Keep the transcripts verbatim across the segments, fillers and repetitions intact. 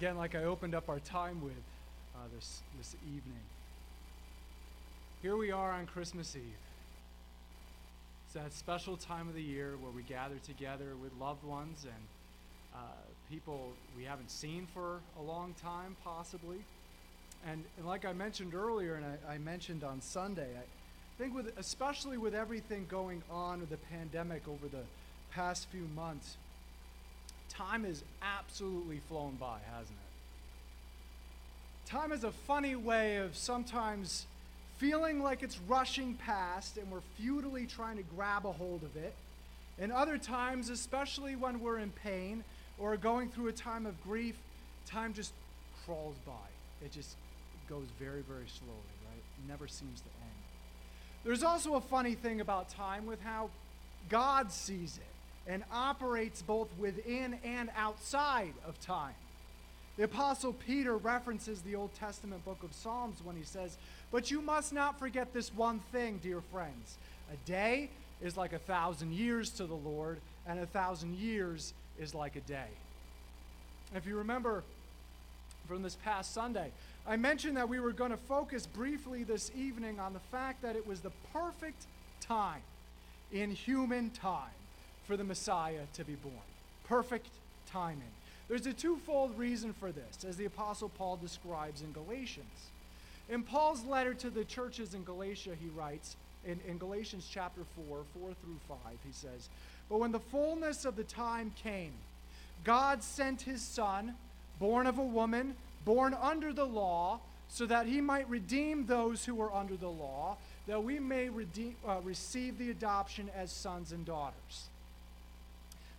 again, like I opened up our time with uh, this, this evening. Here we are on Christmas Eve. It's that special time of the year where we gather together with loved ones and uh, people we haven't seen for a long time, possibly. And, and like I mentioned earlier, and I, I mentioned on Sunday, I think with especially with everything going on with the pandemic over the past few months, time has absolutely flown by, hasn't it? Time is a funny way of sometimes feeling like it's rushing past and we're futilely trying to grab a hold of it. And other times, especially when we're in pain or going through a time of grief, time just crawls by. It just goes very, very slowly, right? It never seems to end. There's also a funny thing about time with how God sees it and operates both within and outside of time. The Apostle Peter references the Old Testament book of Psalms when he says, "But you must not forget this one thing, dear friends. A day is like a thousand years to the Lord, and a thousand years is like a day." If you remember from this past Sunday, I mentioned that we were going to focus briefly this evening on the fact that it was the perfect time in human time for the Messiah to be born. Perfect timing. There's a twofold reason for this, as the Apostle Paul describes in Galatians. In Paul's letter to the churches in Galatia, he writes, in, in Galatians chapter four, four through five, he says, "But when the fullness of the time came, God sent his Son, born of a woman, born under the law, so that he might redeem those who were under the law, that we may redeem, uh, receive the adoption as sons and daughters."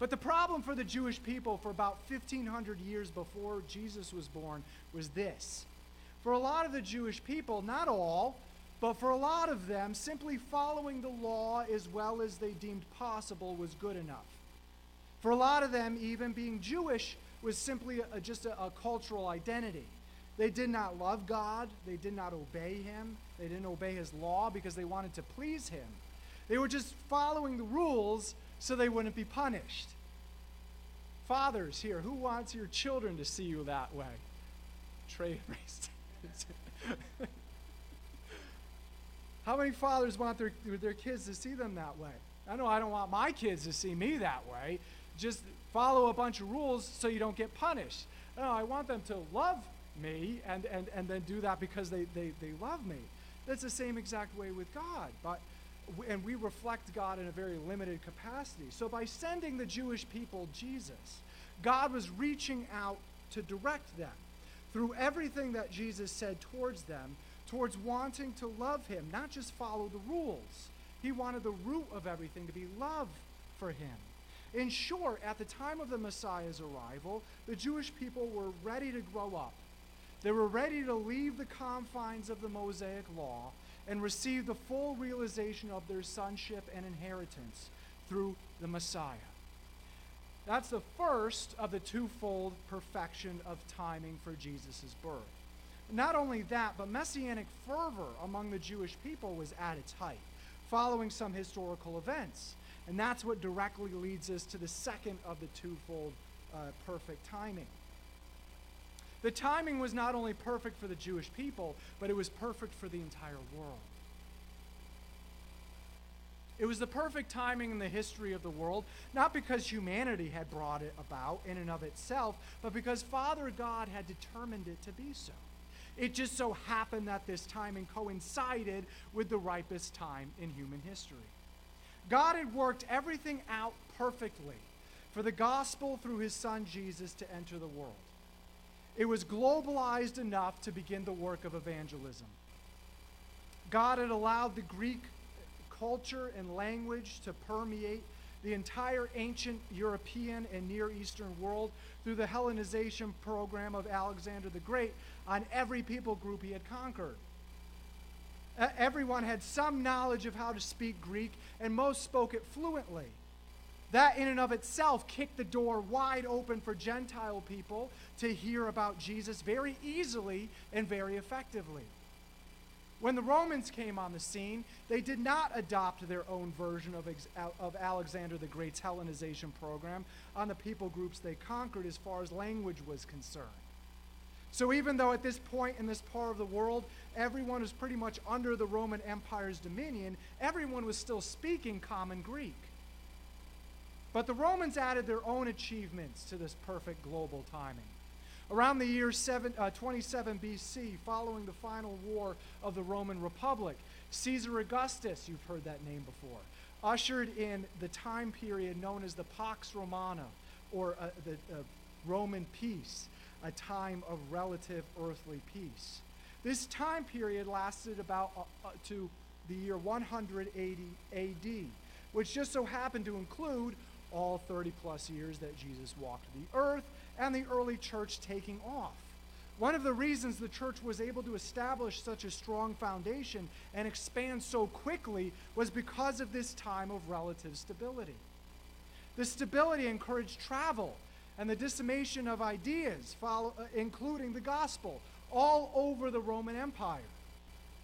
But the problem for the Jewish people for about fifteen hundred years before Jesus was born was this. For a lot of the Jewish people, not all, but for a lot of them, simply following the law as well as they deemed possible was good enough. For a lot of them, even being Jewish was simply a, just a, a cultural identity. They did not love God. They did not obey him. They didn't obey his law because they wanted to please him. They were just following the rules so they wouldn't be punished. Fathers here, who wants your children to see you that way? Trey raised it. How many fathers want their, their kids to see them that way? I know I don't want my kids to see me that way. Just follow a bunch of rules so you don't get punished. No, I want them to love me and, and, and then do that because they, they, they love me. That's the same exact way with God. But and we reflect God in a very limited capacity. So by sending the Jewish people Jesus, God was reaching out to direct them through everything that Jesus said towards them, towards wanting to love him, not just follow the rules. He wanted the root of everything to be love for him. In short, at the time of the Messiah's arrival, the Jewish people were ready to grow up. They were ready to leave the confines of the Mosaic Law and receive the full realization of their sonship and inheritance through the Messiah. That's the first of the twofold perfection of timing for Jesus' birth. Not only that, but messianic fervor among the Jewish people was at its height, following some historical events. And that's what directly leads us to the second of the twofold uh, perfect timing. The timing was not only perfect for the Jewish people, but it was perfect for the entire world. It was the perfect timing in the history of the world, not because humanity had brought it about in and of itself, but because Father God had determined it to be so. It just so happened that this timing coincided with the ripest time in human history. God had worked everything out perfectly for the gospel through his Son Jesus to enter the world. It was globalized enough to begin the work of evangelism. God had allowed the Greek culture and language to permeate the entire ancient European and Near Eastern world through the Hellenization program of Alexander the Great on every people group he had conquered. Everyone had some knowledge of how to speak Greek, and most spoke it fluently. That in and of itself kicked the door wide open for Gentile people to hear about Jesus very easily and very effectively. When the Romans came on the scene, they did not adopt their own version of, of Alexander the Great's Hellenization program on the people groups they conquered as far as language was concerned. So even though at this point in this part of the world, everyone was pretty much under the Roman Empire's dominion, everyone was still speaking common Greek. But the Romans added their own achievements to this perfect global timing. Around the year seven, uh, twenty-seven B C, following the final war of the Roman Republic, Caesar Augustus, you've heard that name before, ushered in the time period known as the Pax Romana, or uh, the uh, Roman peace, a time of relative earthly peace. This time period lasted about uh, to the year one hundred eighty A D, which just so happened to include all thirty plus years that Jesus walked the earth and the early church taking off. One of the reasons the church was able to establish such a strong foundation and expand so quickly was because of this time of relative stability. The stability encouraged travel and the dissemination of ideas, follow, including the gospel, all over the Roman Empire.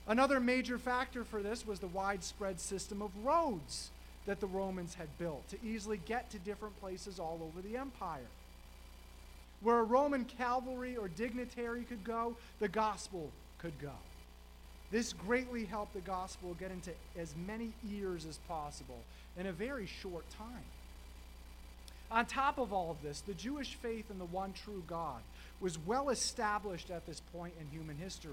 Another major factor for this was the widespread system of roads that the Romans had built to easily get to different places all over the empire. Where a Roman cavalry or dignitary could go, the gospel could go. This greatly helped the gospel get into as many ears as possible in a very short time. On top of all of this, the Jewish faith in the one true God was well established at this point in human history.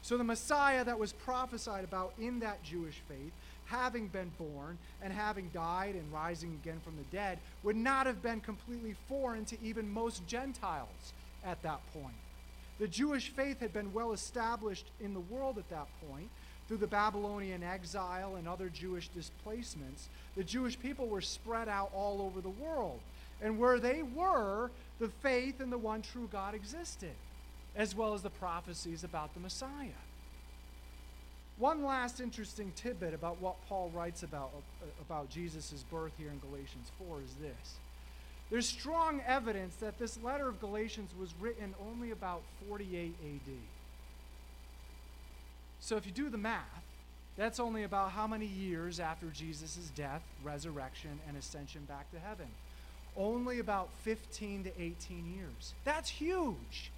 So the Messiah that was prophesied about in that Jewish faith, having been born and having died and rising again from the dead, would not have been completely foreign to even most Gentiles at that point. The Jewish faith had been well established in the world at that point through the Babylonian exile and other Jewish displacements. The Jewish people were spread out all over the world, and where they were, the faith in the one true God existed, as well as the prophecies about the Messiah. One last interesting tidbit about what Paul writes about, about Jesus' birth here in Galatians four is this. There's strong evidence that this letter of Galatians was written only about forty-eight A D. So if you do the math, that's only about how many years after Jesus' death, resurrection, and ascension back to heaven? Only about fifteen to eighteen years. That's huge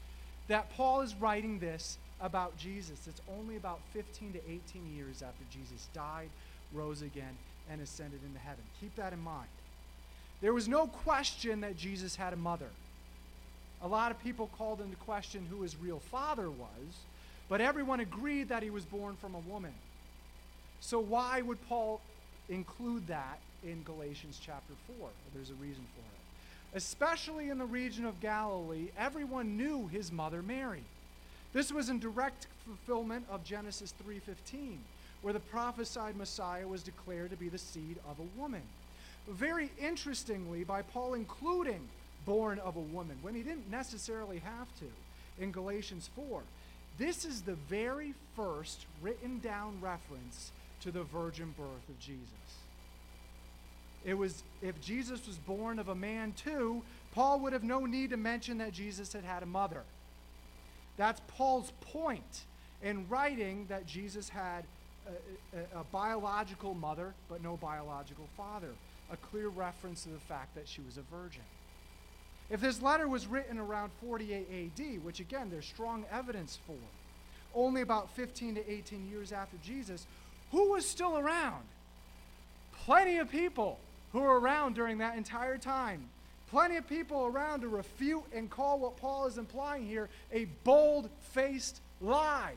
that Paul is writing this about Jesus. It's only about fifteen to eighteen years after Jesus died, rose again, and ascended into heaven. Keep that in mind. There was no question that Jesus had a mother. A lot of people called into question who his real father was, but everyone agreed that he was born from a woman. So why would Paul include that in Galatians chapter four? There's a reason for it. Especially in the region of Galilee, everyone knew his mother Mary. This was in direct fulfillment of Genesis three fifteen, where the prophesied Messiah was declared to be the seed of a woman. Very interestingly, by Paul including born of a woman, when he didn't necessarily have to, in Galatians four, this is the very first written down reference to the virgin birth of Jesus. It was, if Jesus was born of a man too, Paul would have no need to mention that Jesus had had a mother. That's Paul's point in writing that Jesus had a, a, a biological mother, but no biological father, a clear reference to the fact that she was a virgin. If this letter was written around forty-eight A D, which again, there's strong evidence for, only about fifteen to eighteen years after Jesus, who was still around? Plenty of people who were around during that entire time. Plenty of people around to refute and call what Paul is implying here a bold-faced lie.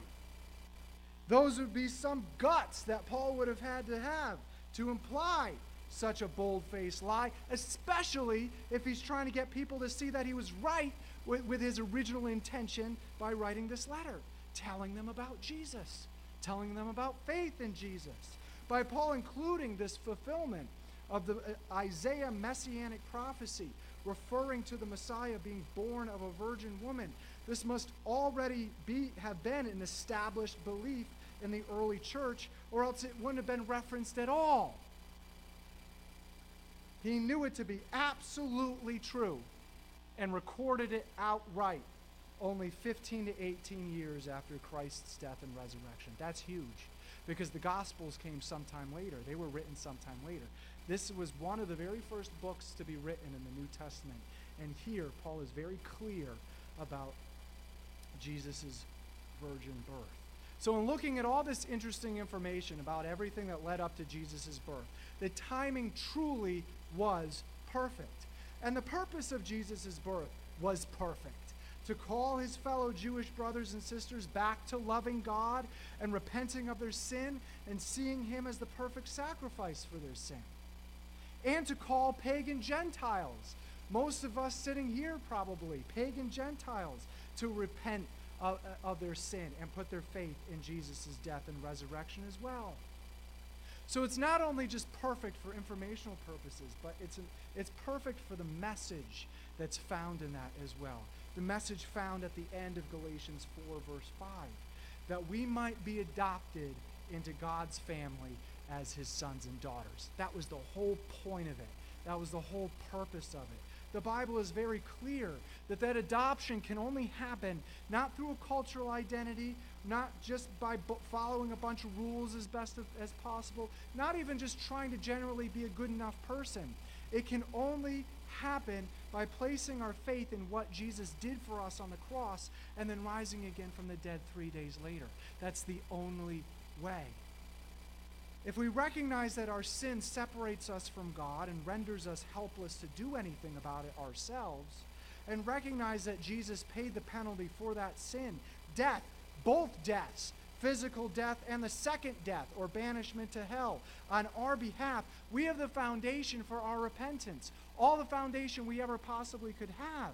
Those would be some guts that Paul would have had to have to imply such a bold-faced lie, especially if he's trying to get people to see that he was right with, with his original intention by writing this letter, telling them about Jesus, telling them about faith in Jesus. By Paul including this fulfillment of the Isaiah messianic prophecy referring to the Messiah being born of a virgin woman, this must already be have been an established belief in the early church, or else it wouldn't have been referenced at all. He knew it to be absolutely true and recorded it outright only fifteen to eighteen years after Christ's death and resurrection. That's huge, because the Gospels came sometime later. They were written sometime later. This was one of the very first books to be written in the New Testament. And here, Paul is very clear about Jesus' virgin birth. So in looking at all this interesting information about everything that led up to Jesus' birth, the timing truly was perfect. And the purpose of Jesus' birth was perfect. To call his fellow Jewish brothers and sisters back to loving God and repenting of their sin and seeing him as the perfect sacrifice for their sin. And to call pagan Gentiles, most of us sitting here probably, pagan Gentiles, to repent of, of their sin and put their faith in Jesus' death and resurrection as well. So it's not only just perfect for informational purposes, but it's, an, it's perfect for the message that's found in that as well. The message found at the end of Galatians four, verse five, that we might be adopted into God's family as his sons and daughters. That was the whole point of it. That was the whole purpose of it. The Bible is very clear that that adoption can only happen not through a cultural identity, not just by bo- following a bunch of rules as best of, as possible, not even just trying to generally be a good enough person. It can only happen by placing our faith in what Jesus did for us on the cross and then rising again from the dead three days later. That's the only way. If we recognize that our sin separates us from God and renders us helpless to do anything about it ourselves, and recognize that Jesus paid the penalty for that sin, death, both deaths, physical death and the second death or banishment to hell on our behalf, we have the foundation for our repentance, all the foundation we ever possibly could have.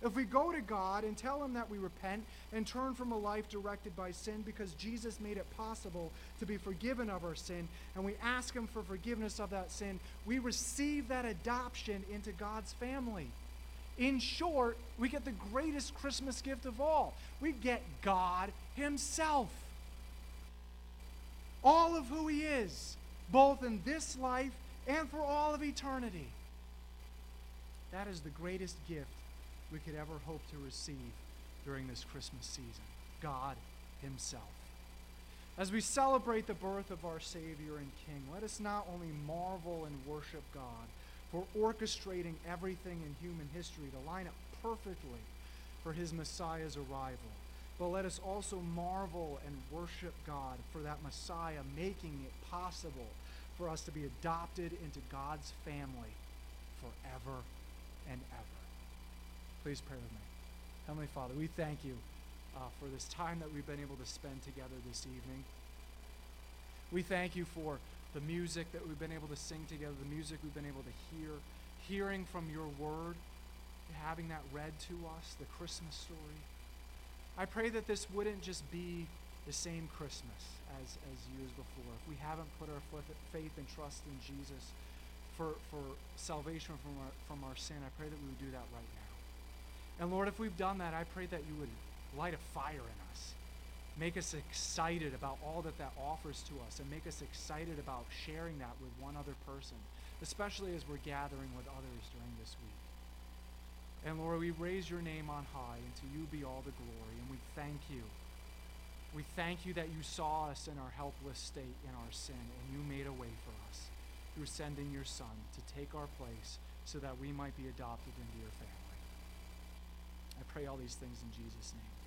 If we go to God and tell him that we repent and turn from a life directed by sin because Jesus made it possible to be forgiven of our sin, and we ask him for forgiveness of that sin, we receive that adoption into God's family. In short, we get the greatest Christmas gift of all. We get God himself. All of who he is, both in this life and for all of eternity. That is the greatest gift we could ever hope to receive during this Christmas season, God himself. As we celebrate the birth of our Savior and King, let us not only marvel and worship God for orchestrating everything in human history to line up perfectly for his Messiah's arrival, but let us also marvel and worship God for that Messiah making it possible for us to be adopted into God's family forever and ever. Please pray with me. Heavenly Father, we thank you uh, for this time that we've been able to spend together this evening. We thank you for the music that we've been able to sing together, the music we've been able to hear, hearing from your word, having that read to us, the Christmas story. I pray that this wouldn't just be the same Christmas as, as years before. If we haven't put our faith and trust in Jesus for, for salvation from our, from our sin, I pray that we would do that right now. And Lord, if we've done that, I pray that you would light a fire in us, make us excited about all that that offers to us, and make us excited about sharing that with one other person, especially as we're gathering with others during this week. And Lord, we raise your name on high, and to you be all the glory, and we thank you. We thank you that you saw us in our helpless state, in our sin, and you made a way for us through sending your Son to take our place so that we might be adopted into your family. I pray all these things in Jesus' name.